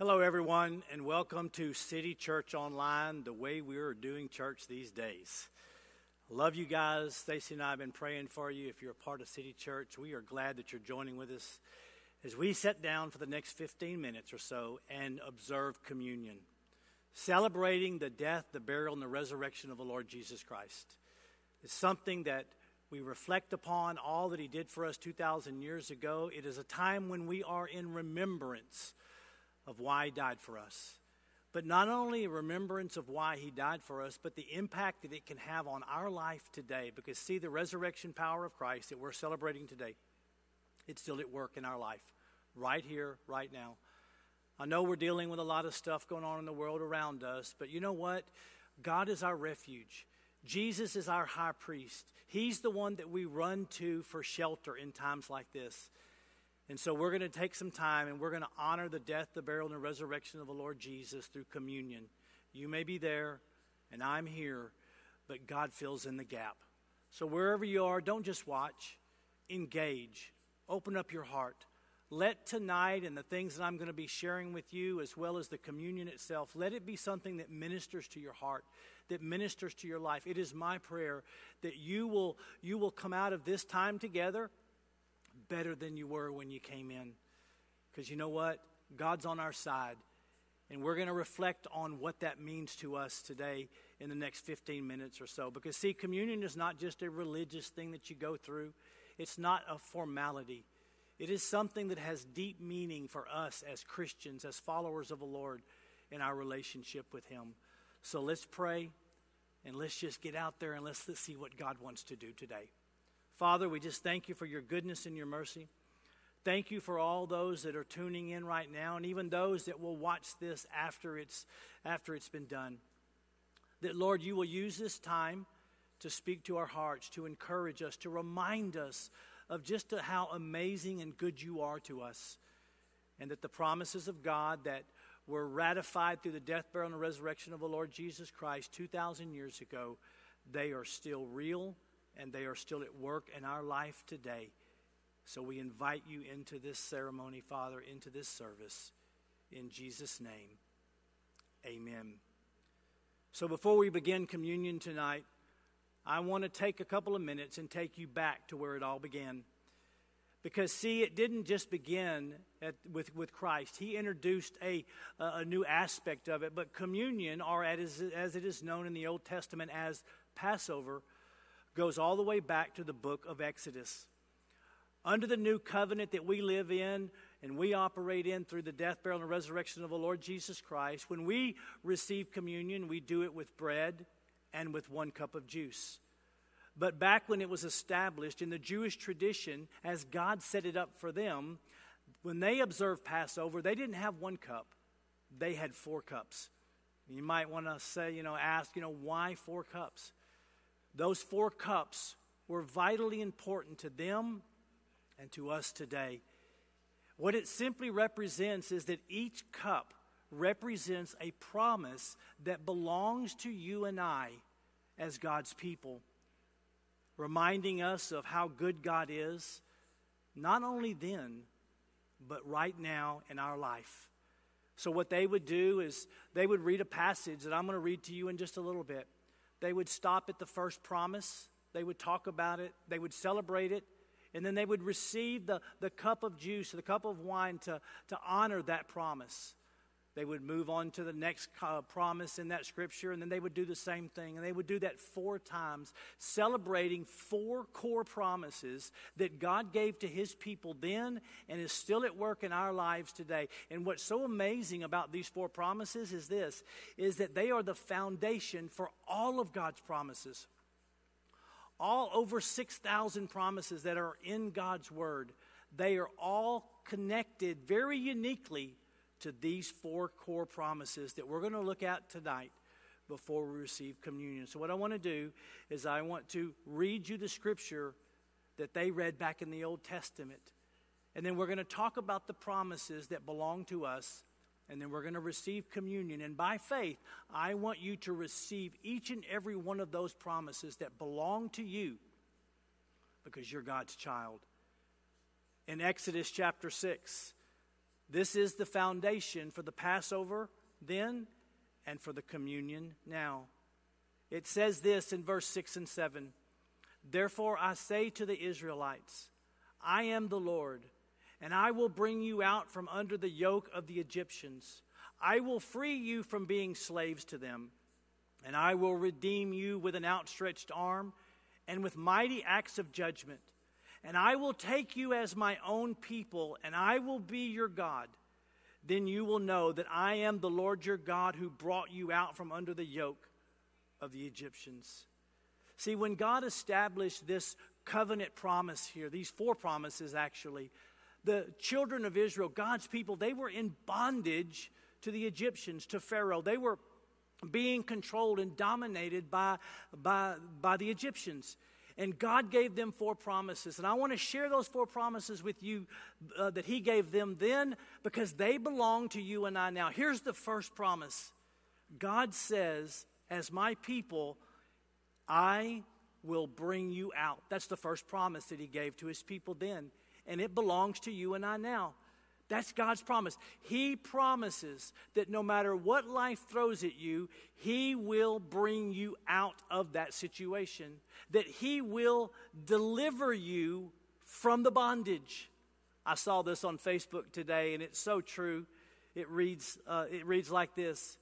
Hello, everyone, and welcome to City Church Online, the way we are doing church these days. Love you guys. Stacy and I have been praying for you. If you're a part of City Church, we are glad that you're joining with us as we sit down for the next 15 minutes or so and observe communion, celebrating the death, the burial, and the resurrection of the Lord Jesus Christ. It's something that we reflect upon all that he did for us 2,000 years ago. It is a time when we are in remembrance of why he died for us. But not only a remembrance of why he died for us, but the impact that it can have on our life today. Because see, the resurrection power of Christ that we're celebrating today, it's still at work in our life, right here, right now. I know we're dealing with a lot of stuff going on in the world around us, but you know what? God is our refuge. Jesus is our high priest. He's the one that we run to for shelter in times like this. And so we're going to take some time and we're going to honor the death, the burial, and the resurrection of the Lord Jesus through communion. You may be there and I'm here, but God fills in the gap. So wherever you are, don't just watch, engage, open up your heart. Let tonight and the things that I'm going to be sharing with you, as well as the communion itself, let it be something that ministers to your heart, that ministers to your life. It is my prayer that you will come out of this time together better than you were when you came in. Because you know what? God's on our side. And we're going to reflect on what that means to us today in the next 15 minutes or so. Because see, communion is not just a religious thing that you go through. It's not a formality. It is something that has deep meaning for us as Christians, as followers of the Lord, in our relationship with him. So let's pray and let's just get out there and let's see what God wants to do today. Father, we just thank you for your goodness and your mercy. Thank you for all those that are tuning in right now, and even those that will watch this after it's been done. That, Lord, you will use this time to speak to our hearts, to encourage us, to remind us of just how amazing and good you are to us. And that the promises of God that were ratified through the death, burial, and the resurrection of the Lord Jesus Christ 2,000 years ago, they are still real. And they are still at work in our life today. So we invite you into this ceremony, Father, into this service. In Jesus' name, amen. So before we begin communion tonight, I want to take a couple of minutes and take you back to where it all began. Because, see, it didn't just begin with Christ. He introduced a new aspect of it. But communion, or as it is known in the Old Testament as Passover, goes all the way back to the book of Exodus. Under the new covenant that we live in and we operate in through the death, burial, and resurrection of the Lord Jesus Christ, when we receive communion, we do it with bread and with one cup of juice. But back when it was established in the Jewish tradition, as God set it up for them, when they observed Passover, they didn't have one cup. They had four cups. You might want to say, ask, why four cups? Those four cups were vitally important to them and to us today. What it simply represents is that each cup represents a promise that belongs to you and I as God's people, reminding us of how good God is, not only then, but right now in our life. So what they would do is they would read a passage that I'm going to read to you in just a little bit. They would stop at the first promise. They would talk about it. They would celebrate it. And then they would receive the cup of juice, the cup of wine to honor that promise. They would move on to the next promise in that scripture, and then they would do the same thing. And they would do that four times, celebrating four core promises that God gave to his people then and is still at work in our lives today. And what's so amazing about these four promises is this, is that they are the foundation for all of God's promises. All over 6,000 promises that are in God's word, they are all connected very uniquely to these four core promises that we're going to look at tonight before we receive communion. So what I want to do is I want to read you the scripture that they read back in the Old Testament. And then we're going to talk about the promises that belong to us. And then we're going to receive communion. And by faith, I want you to receive each and every one of those promises that belong to you because you're God's child. In Exodus chapter 6, This is the foundation for the Passover then and for the communion now. It says this in verse 6 and 7. Therefore I say to the Israelites, I am the Lord, and I will bring you out from under the yoke of the Egyptians. I will free you from being slaves to them, and I will redeem you with an outstretched arm and with mighty acts of judgment. And I will take you as my own people, and I will be your God. Then you will know that I am the Lord your God who brought you out from under the yoke of the Egyptians. See, when God established this covenant promise here, these four promises actually, the children of Israel, God's people, they were in bondage to the Egyptians, to Pharaoh. They were being controlled and dominated by the Egyptians. And God gave them four promises. And I want to share those four promises with you that he gave them then, because they belong to you and I now. Here's the first promise. God says, as my people, I will bring you out. That's the first promise that he gave to his people then. And it belongs to you and I now. That's God's promise. He promises that no matter what life throws at you, he will bring you out of that situation, that he will deliver you from the bondage. I saw this on Facebook today, and it's so true. It reads like this.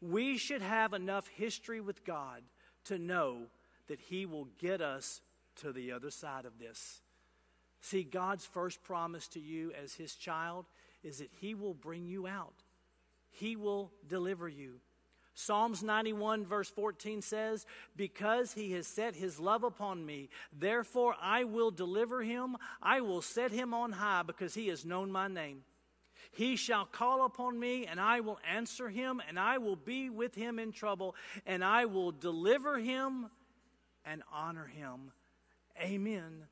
We should have enough history with God to know that he will get us to the other side of this. See, God's first promise to you as his child is that he will bring you out. He will deliver you. Psalms 91 verse 14 says, because he has set his love upon me, therefore I will deliver him. I will set him on high because he has known my name. He shall call upon me, and I will answer him, and I will be with him in trouble, and I will deliver him and honor him. Amen.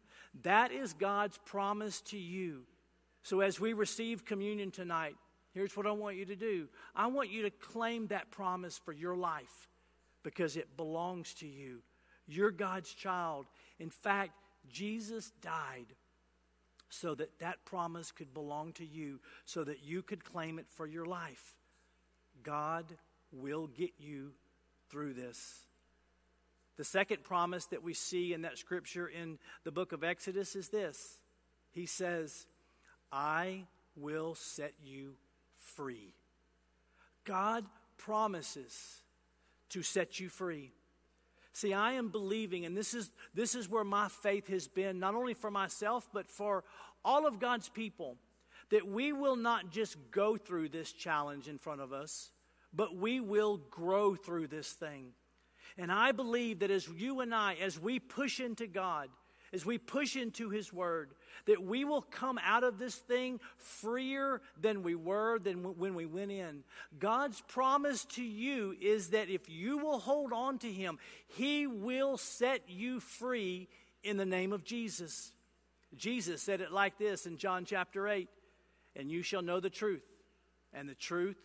That is God's promise to you. So as we receive communion tonight, here's what I want you to do. I want you to claim that promise for your life because it belongs to you. You're God's child. In fact, Jesus died so that that promise could belong to you, so that you could claim it for your life. God will get you through this. The second promise that we see in that scripture in the book of Exodus is this. He says, I will set you free. God promises to set you free. See, I am believing, and this is where my faith has been, not only for myself, but for all of God's people, that we will not just go through this challenge in front of us, but we will grow through this thing. And I believe that as you and I, as we push into God, as we push into his word, that we will come out of this thing freer than we were than when we went in. God's promise to you is that if you will hold on to him, he will set you free in the name of Jesus. Jesus said it like this in John chapter 8, and you shall know the truth, and the truth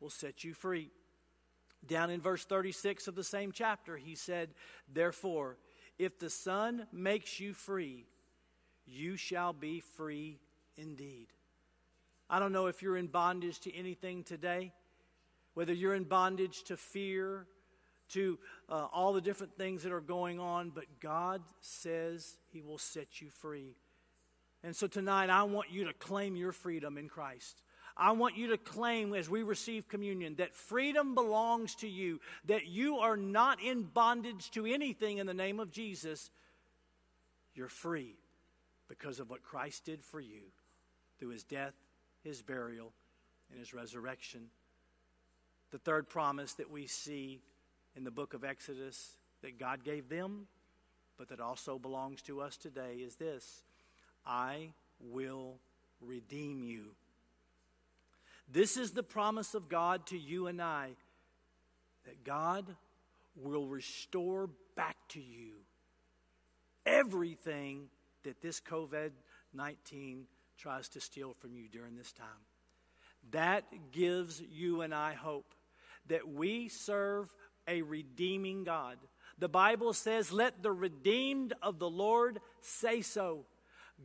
will set you free. Down in verse 36 of the same chapter, he said, therefore, if the Son makes you free, you shall be free indeed. I don't know if you're in bondage to anything today, whether you're in bondage to fear, to all the different things that are going on, but God says he will set you free. And so tonight, I want you to claim your freedom in Christ. I want you to claim as we receive communion that freedom belongs to you, that you are not in bondage to anything in the name of Jesus. You're free because of what Christ did for you through his death, his burial, and his resurrection. The third promise that we see in the book of Exodus that God gave them, but that also belongs to us today is this, I will redeem you. This is the promise of God to you and I, that God will restore back to you everything that this COVID-19 tries to steal from you during this time. That gives you and I hope that we serve a redeeming God. The Bible says, let the redeemed of the Lord say so.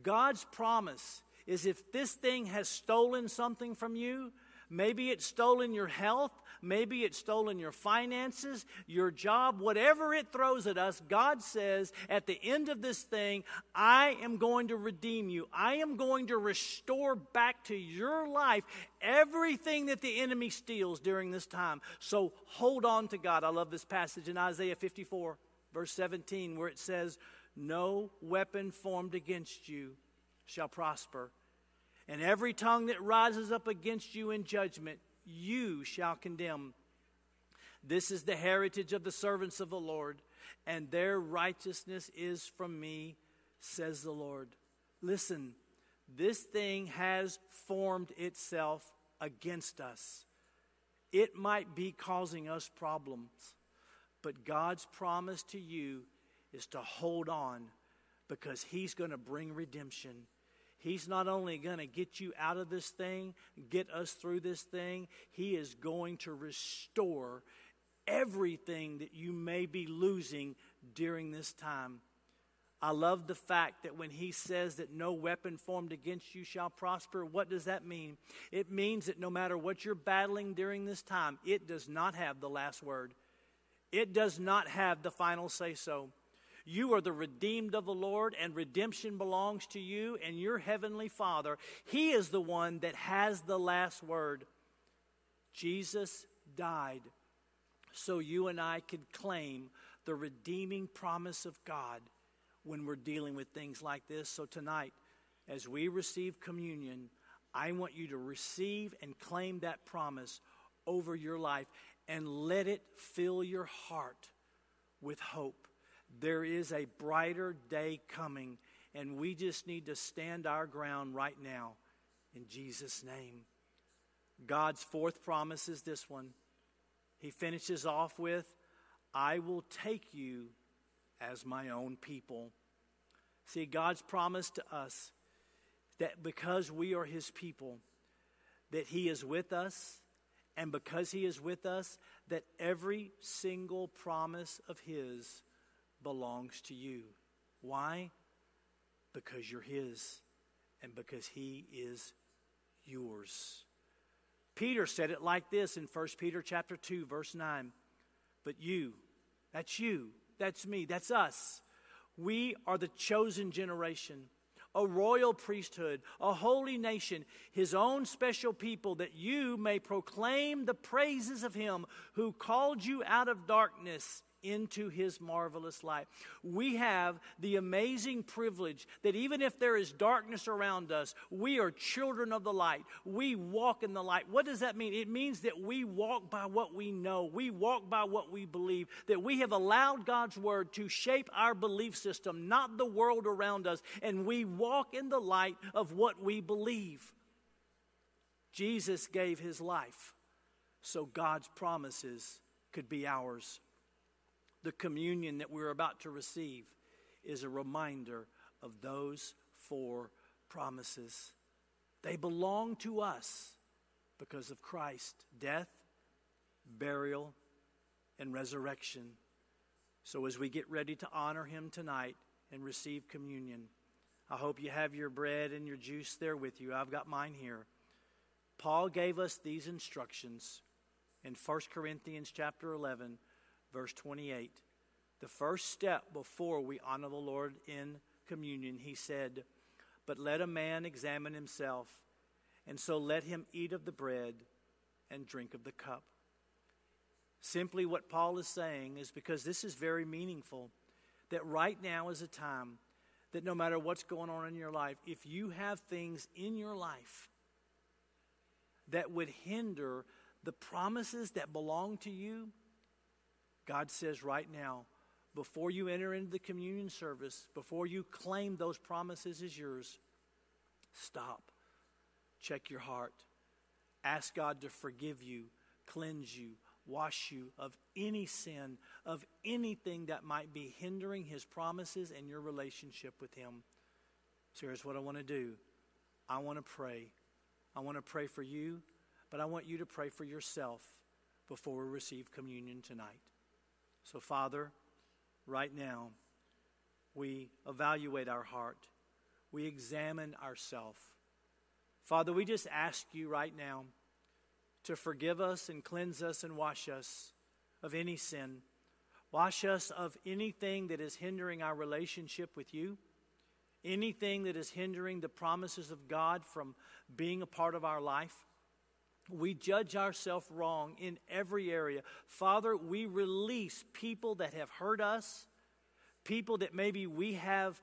God's promise is if this thing has stolen something from you, maybe it's stolen your health, maybe it's stolen your finances, your job, whatever it throws at us, God says at the end of this thing, I am going to redeem you. I am going to restore back to your life everything that the enemy steals during this time. So hold on to God. I love this passage in Isaiah 54, verse 17, where it says, no weapon formed against you shall prosper, and every tongue that rises up against you in judgment, you shall condemn. This is the heritage of the servants of the Lord, and their righteousness is from me, says the Lord. Listen, this thing has formed itself against us. It might be causing us problems, but God's promise to you is to hold on, because he's going to bring redemption. He's not only going to get you out of this thing, get us through this thing, he is going to restore everything that you may be losing during this time. I love the fact that when he says that no weapon formed against you shall prosper, what does that mean? It means that no matter what you're battling during this time, it does not have the last word. It does not have the final say-so. You are the redeemed of the Lord, and redemption belongs to you and your heavenly Father. He is the one that has the last word. Jesus died so you and I could claim the redeeming promise of God when we're dealing with things like this. So tonight, as we receive communion, I want you to receive and claim that promise over your life and let it fill your heart with hope. There is a brighter day coming, and we just need to stand our ground right now in Jesus' name. God's fourth promise is this one. He finishes off with, I will take you as my own people. See, God's promise to us that because we are his people, that he is with us, and because he is with us, that every single promise of his belongs to you. Why? Because you're his and because he is yours. Peter said it like this in 1 Peter chapter 2, verse 9. But you, that's me, that's us. We are the chosen generation, a royal priesthood, a holy nation, his own special people, that you may proclaim the praises of him who called you out of darkness into his marvelous light. We have the amazing privilege that even if there is darkness around us, we are children of the light. We walk in the light. What does that mean? It means that we walk by what we know. We walk by what we believe. That we have allowed God's word to shape our belief system, not the world around us. And we walk in the light of what we believe. Jesus gave his life so God's promises could be ours. The communion that we're about to receive is a reminder of those four promises. They belong to us because of Christ's death, burial, and resurrection. So as we get ready to honor him tonight and receive communion, I hope you have your bread and your juice there with you. I've got mine here. Paul gave us these instructions in 1 Corinthians chapter 11, verse 28, the first step before we honor the Lord in communion, he said, but let a man examine himself, and so let him eat of the bread and drink of the cup. Simply what Paul is saying is, because this is very meaningful, that right now is a time that no matter what's going on in your life, if you have things in your life that would hinder the promises that belong to you, God says right now, before you enter into the communion service, before you claim those promises as yours, stop. Check your heart. Ask God to forgive you, cleanse you, wash you of any sin, of anything that might be hindering his promises and your relationship with him. So here's what I want to do. I want to pray. I want to pray for you, but I want you to pray for yourself before we receive communion tonight. So, Father, right now, we evaluate our heart. We examine ourselves. Father, we just ask you right now to forgive us and cleanse us and wash us of any sin. Wash us of anything that is hindering our relationship with you, anything that is hindering the promises of God from being a part of our life. We judge ourselves wrong in every area. Father, we release people that have hurt us, people that maybe we have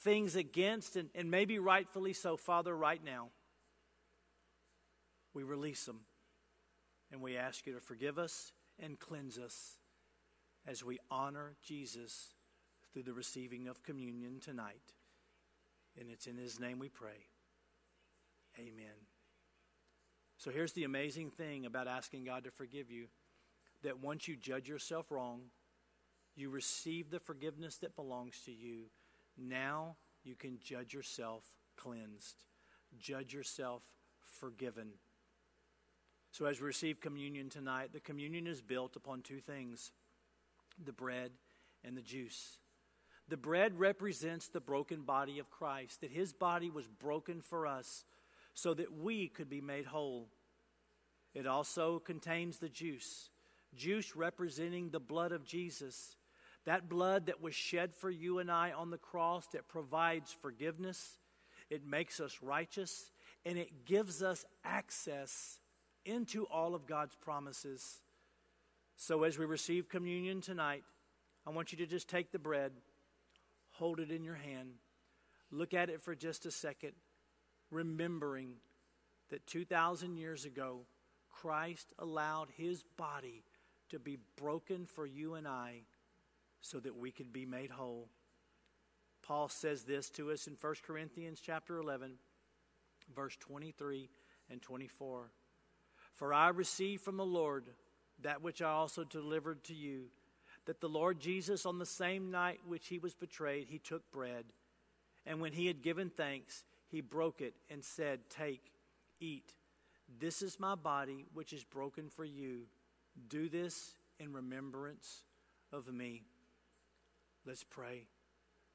things against, and maybe rightfully so. Father, right now, we release them, and we ask you to forgive us and cleanse us as we honor Jesus through the receiving of communion tonight. And it's in his name we pray. Amen. So here's the amazing thing about asking God to forgive you, that once you judge yourself wrong, you receive the forgiveness that belongs to you. Now you can judge yourself cleansed, judge yourself forgiven. So as we receive communion tonight, the communion is built upon two things: the bread and the juice. The bread represents the broken body of Christ, that his body was broken for us so that we could be made whole. It also contains the juice, juice representing the blood of Jesus, that blood that was shed for you and I on the cross that provides forgiveness, it makes us righteous, and it gives us access into all of God's promises. So as we receive communion tonight, I want you to just take the bread, hold it in your hand, look at it for just a second, remembering that 2,000 years ago, Christ allowed his body to be broken for you and I so that we could be made whole. Paul says this to us in 1 Corinthians chapter 11, verse 23 and 24. For I received from the Lord that which I also delivered to you, that the Lord Jesus on the same night which he was betrayed, he took bread. And when he had given thanks, he broke it and said, Take, eat. This is my body, which is broken for you. Do this in remembrance of me. Let's pray.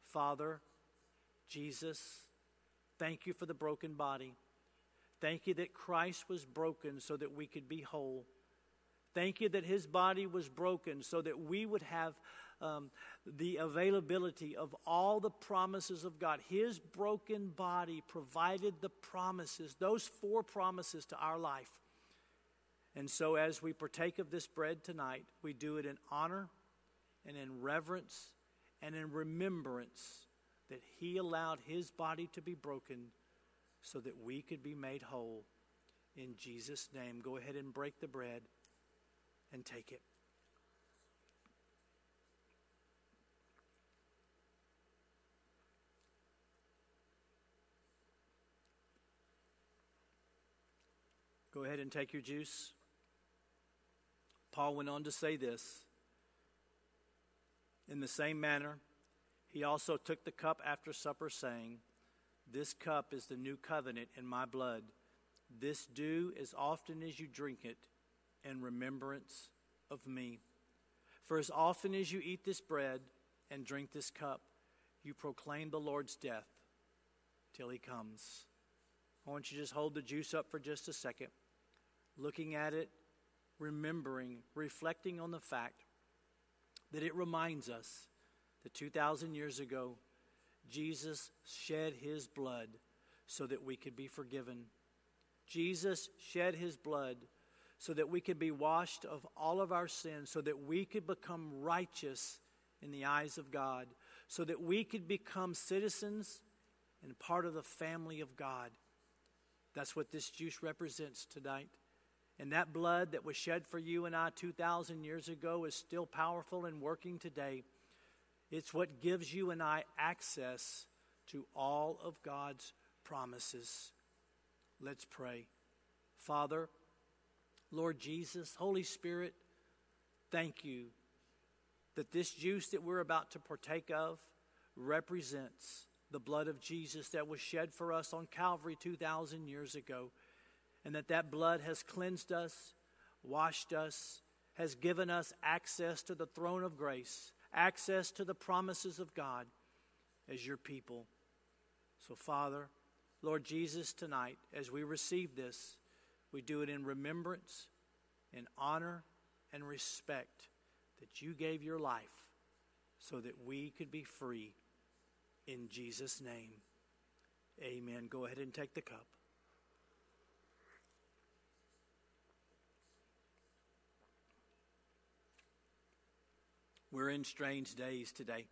Father, Jesus, thank you for the broken body. Thank you that Christ was broken so that we could be whole. Thank you that his body was broken so that we would have the availability of all the promises of God. His broken body provided the promises, those four promises to our life. And so as we partake of this bread tonight, we do it in honor and in reverence and in remembrance that he allowed his body to be broken so that we could be made whole. In Jesus' name, go ahead and break the bread and take it. Go ahead and take your juice. Paul went on to say this. In the same manner, he also took the cup after supper, saying, This cup is the new covenant in my blood. This do as often as you drink it in remembrance of me. For as often as you eat this bread and drink this cup, you proclaim the Lord's death till he comes. I want you to just hold the juice up for just a second, looking at it, remembering, reflecting on the fact that it reminds us that 2,000 years ago, Jesus shed his blood so that we could be forgiven. Jesus shed his blood so that we could be washed of all of our sins, so that we could become righteous in the eyes of God, so that we could become citizens and part of the family of God. That's what this juice represents tonight. And that blood that was shed for you and I 2,000 years ago is still powerful and working today. It's what gives you and I access to all of God's promises. Let's pray. Father, Lord Jesus, Holy Spirit, thank you that this juice that we're about to partake of represents the blood of Jesus that was shed for us on Calvary 2,000 years ago, and that blood has cleansed us, washed us, has given us access to the throne of grace, access to the promises of God as your people. So, Father, Lord Jesus, tonight, as we receive this, we do it in remembrance, in honor, and respect that you gave your life so that we could be free in Jesus' name. Amen. Go ahead and take the cup. We're in strange days today.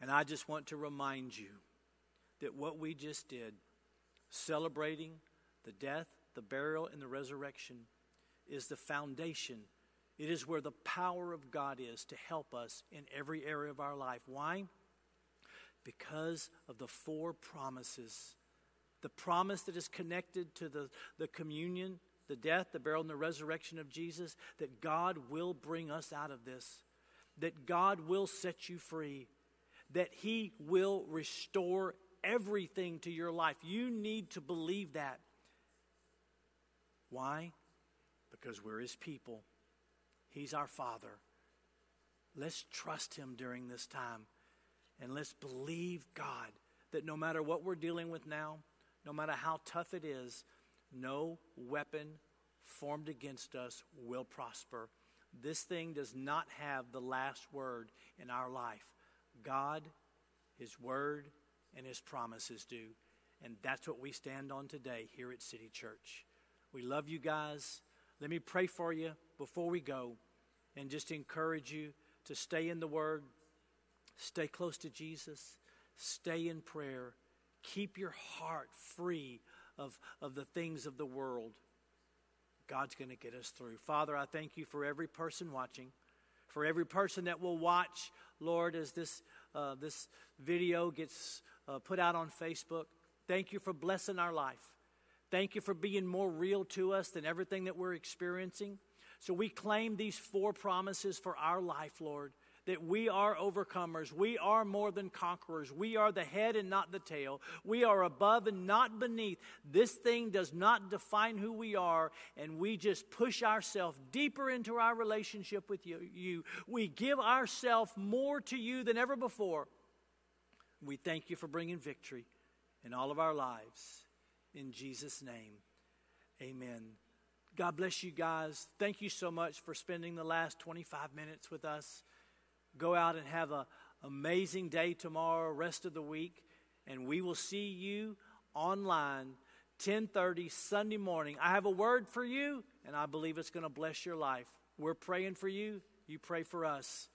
And I just want to remind you that what we just did, celebrating the death, the burial, and the resurrection, is the foundation. It is where the power of God is to help us in every area of our life. Why? Because of the four promises. The promise that is connected to the communion, the death, the burial, and the resurrection of Jesus, that God will bring us out of this, that God will set you free, that He will restore everything to your life. You need to believe that. Why? Because we're His people. He's our Father. Let's trust Him during this time. And let's believe God that no matter what we're dealing with now, no matter how tough it is, no weapon formed against us will prosper. This thing does not have the last word in our life. God, His word, and His promises do. And that's what we stand on today here at City Church. We love you guys. Let me pray for you before we go and just encourage you to stay in the Word, stay close to Jesus, stay in prayer, keep your heart free of the things of the world. God's going to get us through. Father, I thank you for every person watching, for every person that will watch, Lord, as this video gets put out on Facebook. Thank you for blessing our life. Thank you for being more real to us than everything that we're experiencing. So we claim these four promises for our life, Lord, that we are overcomers. We are more than conquerors. We are the head and not the tail. We are above and not beneath. This thing does not define who we are, and we just push ourselves deeper into our relationship with you. We give ourselves more to you than ever before. We thank you for bringing victory in all of our lives. In Jesus' name, amen. God bless you guys. Thank you so much for spending the last 25 minutes with us. Go out and have an amazing day tomorrow, rest of the week, and we will see you online 10:30 Sunday morning. I have a word for you, and I believe it's going to bless your life. We're praying for you. You pray for us.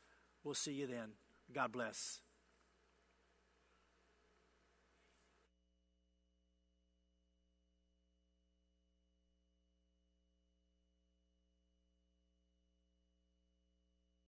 We'll see you then. God bless.